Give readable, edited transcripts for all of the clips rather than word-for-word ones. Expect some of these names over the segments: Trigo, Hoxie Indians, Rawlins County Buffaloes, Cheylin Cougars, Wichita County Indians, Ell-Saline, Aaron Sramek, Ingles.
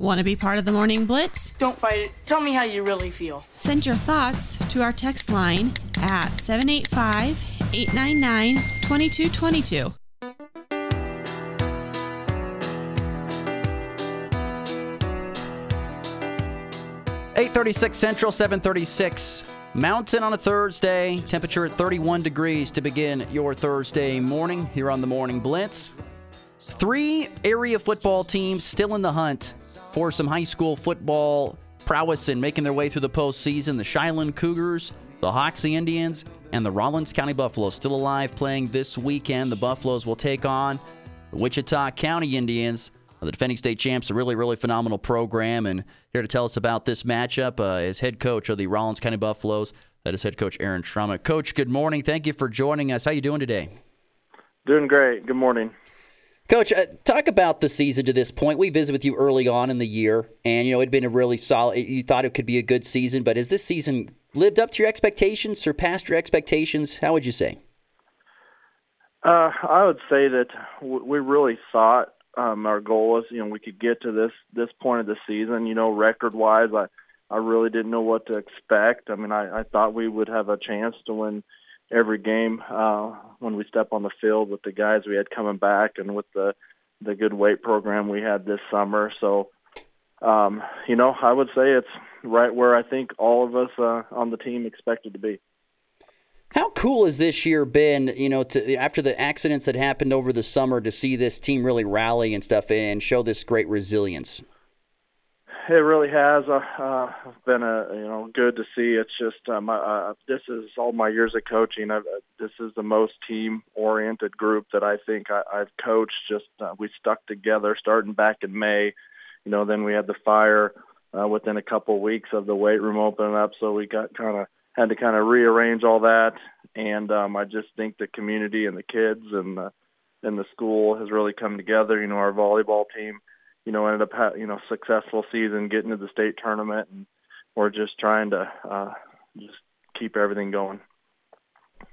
Want to be part of the Morning Blitz? Don't fight it. Tell me how you really feel. Send your thoughts to our text line at 785-899-2222. Central, 7:36 Mountain on a Thursday. Temperature at 31 degrees to begin your Thursday morning here on the Morning Blitz. 3 area football teams still in the hunt for some high school football prowess and making their way through the postseason. The Cheylin Cougars, the Hoxie Indians, and the Rawlins County Buffaloes still alive playing this weekend. The Buffaloes will take on the Wichita County Indians. The defending state champs, a really, really phenomenal program. And here to tell us about this matchup is head coach of the Rawlins County Buffaloes. That is head coach Aaron Sramek. Coach, good morning. Thank you for joining us. How you doing today? Doing great. Good morning. Coach, talk about the season to this point. We visited with you early on in the year, and, you know, it'd been a really solid – you thought it could be a good season, but has this season lived up to your expectations, surpassed your expectations? How would you say? I would say that we really thought our goal was, we could get to this point of the season. Record-wise, I really didn't know what to expect. I mean, I thought we would have a chance to win – every game when we step on the field with the guys we had coming back and with the good weight program we had this summer. So, I would say it's right where I think all of us on the team expected to be. How cool has this year been, after the accidents that happened over the summer, to see this team really rally and stuff and show this great resilience? It really has been good to see. It's just this is all my years of coaching. This is the most team-oriented group that I think I've coached. Just we stuck together starting back in May. Then we had the fire within a couple weeks of the weight room opening up, so we had to rearrange all that. And I just think the community and the kids and the school has really come together. Our volleyball team ended up successful season, getting to the state tournament, and we're just trying to just keep everything going.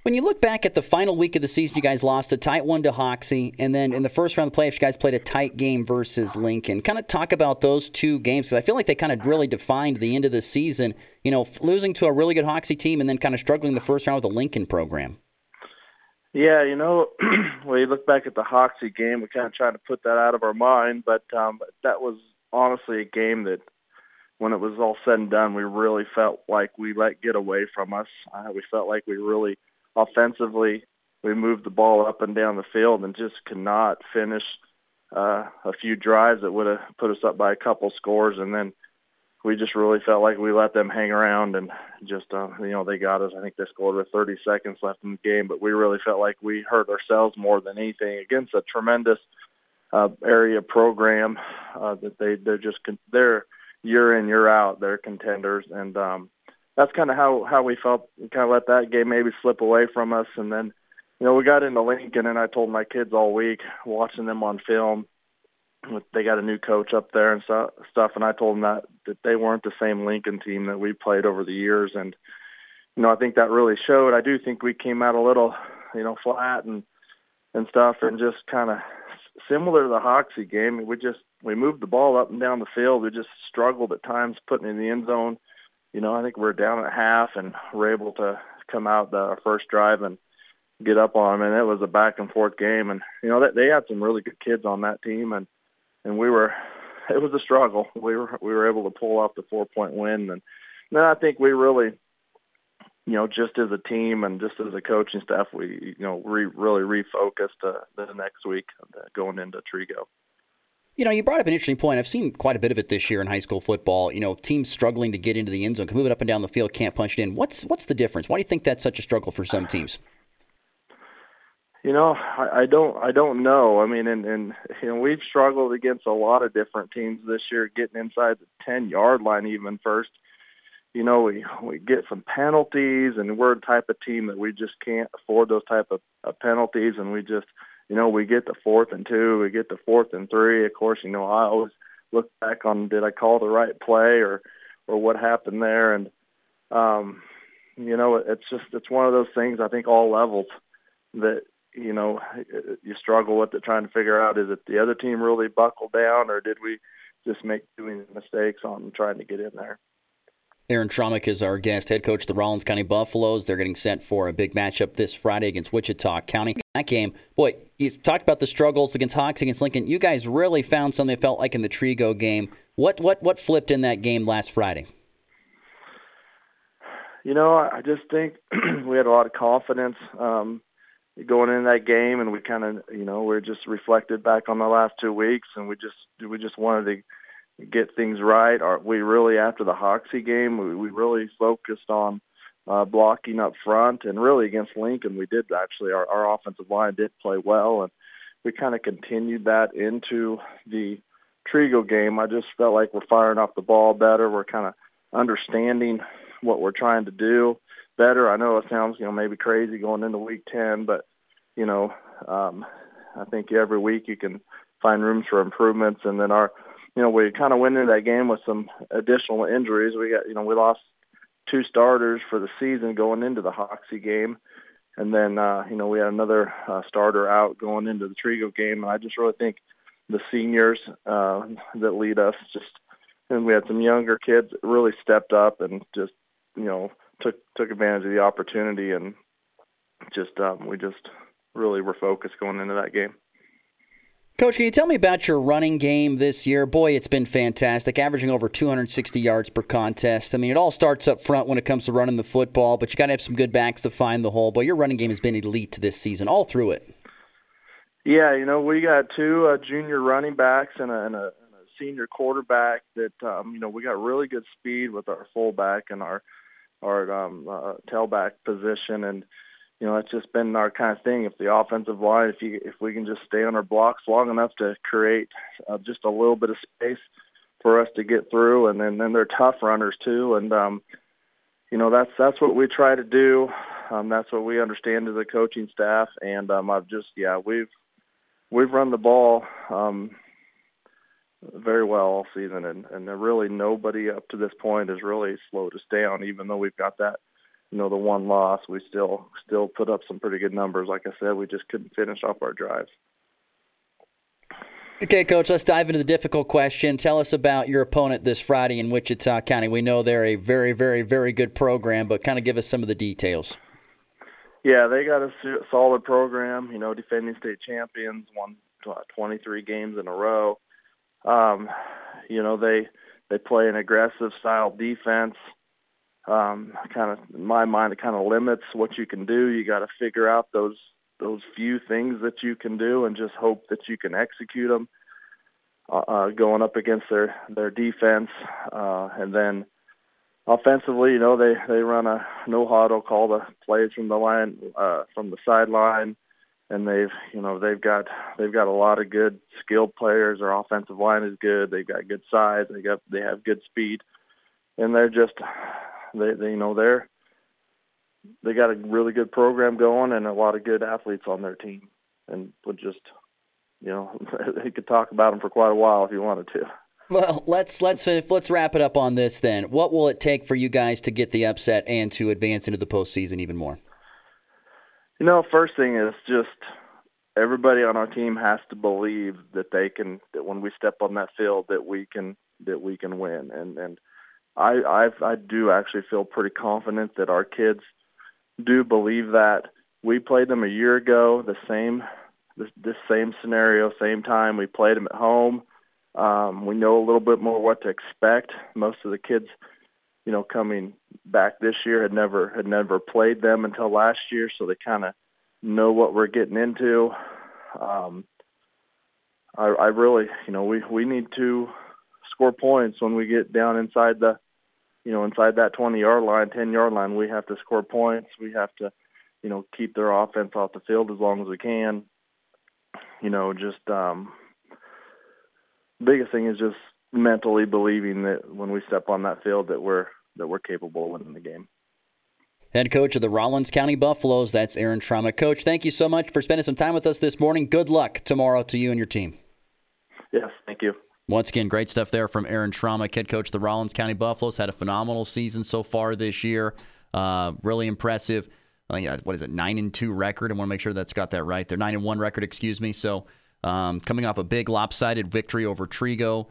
When you look back at the final week of the season, you guys lost a tight one to Hoxie, and then in the first round of the playoffs, you guys played a tight game versus Lincoln. Kind of talk about those two games, because I feel like they kind of really defined the end of the season, losing to a really good Hoxie team and then kind of struggling the first round with the Lincoln program. Yeah, when you look back at the Hoxie game, we kind of tried to put that out of our mind, but that was honestly a game that when it was all said and done, we really felt like we let get away from us. We felt like we really offensively, we moved the ball up and down the field and just could not finish a few drives that would have put us up by a couple scores, and then we just really felt like we let them hang around and just, they got us. I think they scored with 30 seconds left in the game, but we really felt like we hurt ourselves more than anything against a tremendous area program that they're year in, year out, they're contenders. And that's kind of how we felt. We kind of let that game maybe slip away from us. And then, we got into Lincoln, and I told my kids all week, watching them on film, they got a new coach up there and stuff, and I told them that they weren't the same Lincoln team that we played over the years. And, I think that really showed. I do think we came out a little, flat and stuff, and just kind of similar to the Hoxie game. We moved the ball up and down the field. We just struggled at times putting it in the end zone. I think we were down at half and were able to come out our first drive and get up on them, and it was a back-and-forth game. And, they had some really good kids on that team, and it was a struggle. We were able to pull off the 4-point win. And then I think we really, just as a team and just as a coaching staff, we, really refocused the next week going into Trigo. You brought up an interesting point. I've seen quite a bit of it this year in high school football. Teams struggling to get into the end zone, can move it up and down the field, can't punch it in. What's the difference? Why do you think that's such a struggle for some teams? I don't know. I mean, and we've struggled against a lot of different teams this year, getting inside the 10-yard line even first. We get some penalties, and we're the type of team that we just can't afford those type of penalties. And we just, we get the 4th and 2, we get the 4th and 3. Of course, I always look back on, did I call the right play or what happened there? And, it's one of those things, I think all levels that, you struggle with it, trying to figure out, is it the other team really buckled down, or did we just make too many mistakes on trying to get in there. Aaron Sramek is our guest, head coach of the Rawlins County Buffaloes. They're getting sent for a big matchup this Friday against Wichita County. That game, boy, you talked about the struggles against Hoxie, against Lincoln. You guys really found something that felt like in the Trigo game. What flipped in that game last Friday? You know, I just think we had a lot of confidence going into that game, and we kind of, you know, we're just reflected back on the last 2 weeks, and we just wanted to get things right. We really, after the Hoxie game, we really focused on blocking up front, and really against Lincoln, we did actually. Our offensive line did play well, and we kind of continued that into the Trigo game. I just felt like we're firing off the ball better. We're kind of understanding what we're trying to do better. I know it sounds, you know, maybe crazy going into Week 10, but, you know, I think every week you can find rooms for improvements, and then our, you know, we kind of went into that game with some additional injuries. We got, you know, we lost two starters for the season going into the Hoxie game. And then, you know, we had another starter out going into the Trigo game. And I just really think the seniors that lead us just, and we had some younger kids that really stepped up and just, you know, took advantage of the opportunity. And just, we just really were focused going into that game. Coach, can you tell me about your running game this year? Boy, it's been fantastic, averaging over 260 yards per contest. I mean, it all starts up front when it comes to running the football, but you got to have some good backs to find the hole. But your running game has been elite this season, all through it. Yeah, you know, we got two junior running backs and a senior quarterback that, you know, we got really good speed with our fullback and our tailback position, and you know, it's just been our kind of thing. If the offensive line, if we can just stay on our blocks long enough to create just a little bit of space for us to get through, and then they're tough runners too. And you know, that's what we try to do. That's what we understand as a coaching staff. And I've just, yeah, we've run the ball very well all season, and really nobody up to this point has really slowed us down. Even though we've got that, you know, the one loss, we still put up some pretty good numbers. Like I said, we just couldn't finish off our drives. Okay, Coach, let's dive into the difficult question. Tell us about your opponent this Friday in Wichita County. We know they're a very, very, very good program, but kind of give us some of the details. Yeah, they got a solid program, you know, defending state champions, won 23 games in a row. You know, they play an aggressive style defense. Kind of, in my mind, it kind of limits what you can do. You got to figure out those few things that you can do and just hope that you can execute them going up against their defense. And then offensively, you know, they run a no-huddle, call the plays from the line, from the sideline, and they've got a lot of good skilled players. Their offensive line is good. They've got good size. They have good speed, and they're just. They you know, they got a really good program going and a lot of good athletes on their team, and would just, you know, they could talk about them for quite a while if you wanted to. Well, let's wrap it up on this then. What will it take for you guys to get the upset and to advance into the postseason even more? You know, first thing is just everybody on our team has to believe that they can, that when we step on that field that we can win, and I do actually feel pretty confident that our kids do believe that. We played them a year ago, this same scenario, same time. We played them at home. We know a little bit more what to expect. Most of the kids, you know, coming back this year had never played them until last year, so they kind of know what we're getting into. I really, you know, we need to score points when we get down inside the, you know, inside that 20-yard line, 10-yard line. We have to score points. We have to, you know, keep their offense off the field as long as we can. You know, just biggest thing is just mentally believing that when we step on that field that we're capable of winning the game. Head coach of the Rawlins County Buffaloes, that's Aaron Sramek. Coach, thank you so much for spending some time with us this morning. Good luck tomorrow to you and your team. Yes, thank you. Once again, great stuff there from Aaron Sramek, head coach of the Rawlins County Buffaloes. Had a phenomenal season so far this year. Really impressive. I think, what is it, 9-2 record? I want to make sure that's got that right. Their 9-1 record, excuse me. So coming off a big lopsided victory over Trigo.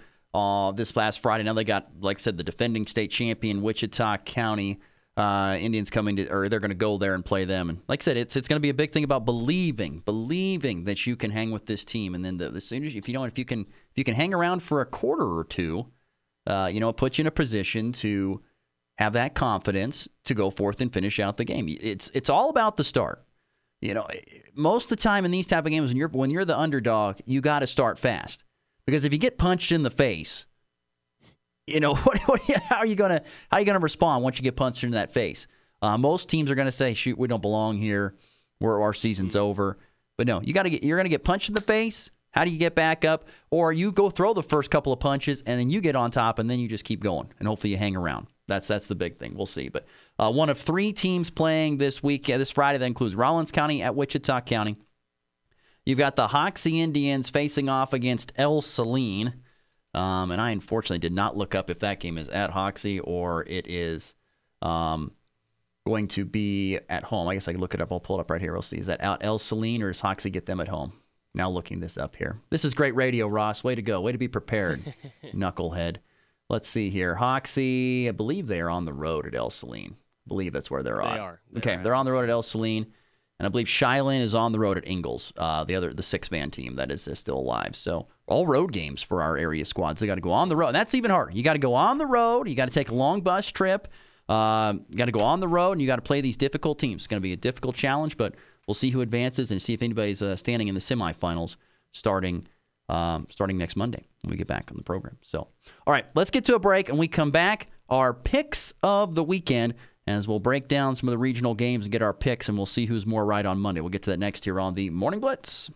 this last Friday. Now they got, like I said, the defending state champion Wichita County Indians coming to, or they're going to go there and play them. And like I said, it's going to be a big thing about believing that you can hang with this team. And then if you can hang around for a quarter or two, it puts you in a position to have that confidence to go forth and finish out the game. It's all about the start. Most of the time in these type of games, when you're the underdog, you got to start fast, because if you get punched in the face, how are you gonna respond once you get punched in that face? Most teams are gonna say, "Shoot, we don't belong here. Our season's over." But no, you're gonna get punched in the face. How do you get back up? Or you go throw the first couple of punches, and then you get on top, and then you just keep going, and hopefully you hang around. That's the big thing. We'll see. But one of three teams playing this week, this Friday, that includes Rawlins County at Wichita County. You've got the Hoxie Indians facing off against Ell-Saline. And I unfortunately did not look up if that game is at Hoxie or it is going to be at home. I guess I can look it up. I'll pull it up right here. We'll see. Is that out Ell-Saline, or does Hoxie get them at home? Now looking this up here. This is great radio, Ross. Way to go. Way to be prepared, knucklehead. Let's see here. Hoxie, I believe they are on the road at Ell-Saline. I believe that's where they're at. They are. They're on the road at Ell-Saline. And I believe Cheylin is on the road at Ingles, the six-man team that is still alive. So all road games for our area squads. They got to go on the road. And that's even harder. You got to go on the road. You got to take a long bus trip. You got to go on the road, and you got to play these difficult teams. It's going to be a difficult challenge, but we'll see who advances and see if anybody's standing in the semifinals starting next Monday when we get back on the program. So, all right, let's get to a break, and we come back. Our picks of the weekend, as we'll break down some of the regional games and get our picks, and we'll see who's more right on Monday. We'll get to that next here on the Morning Blitz.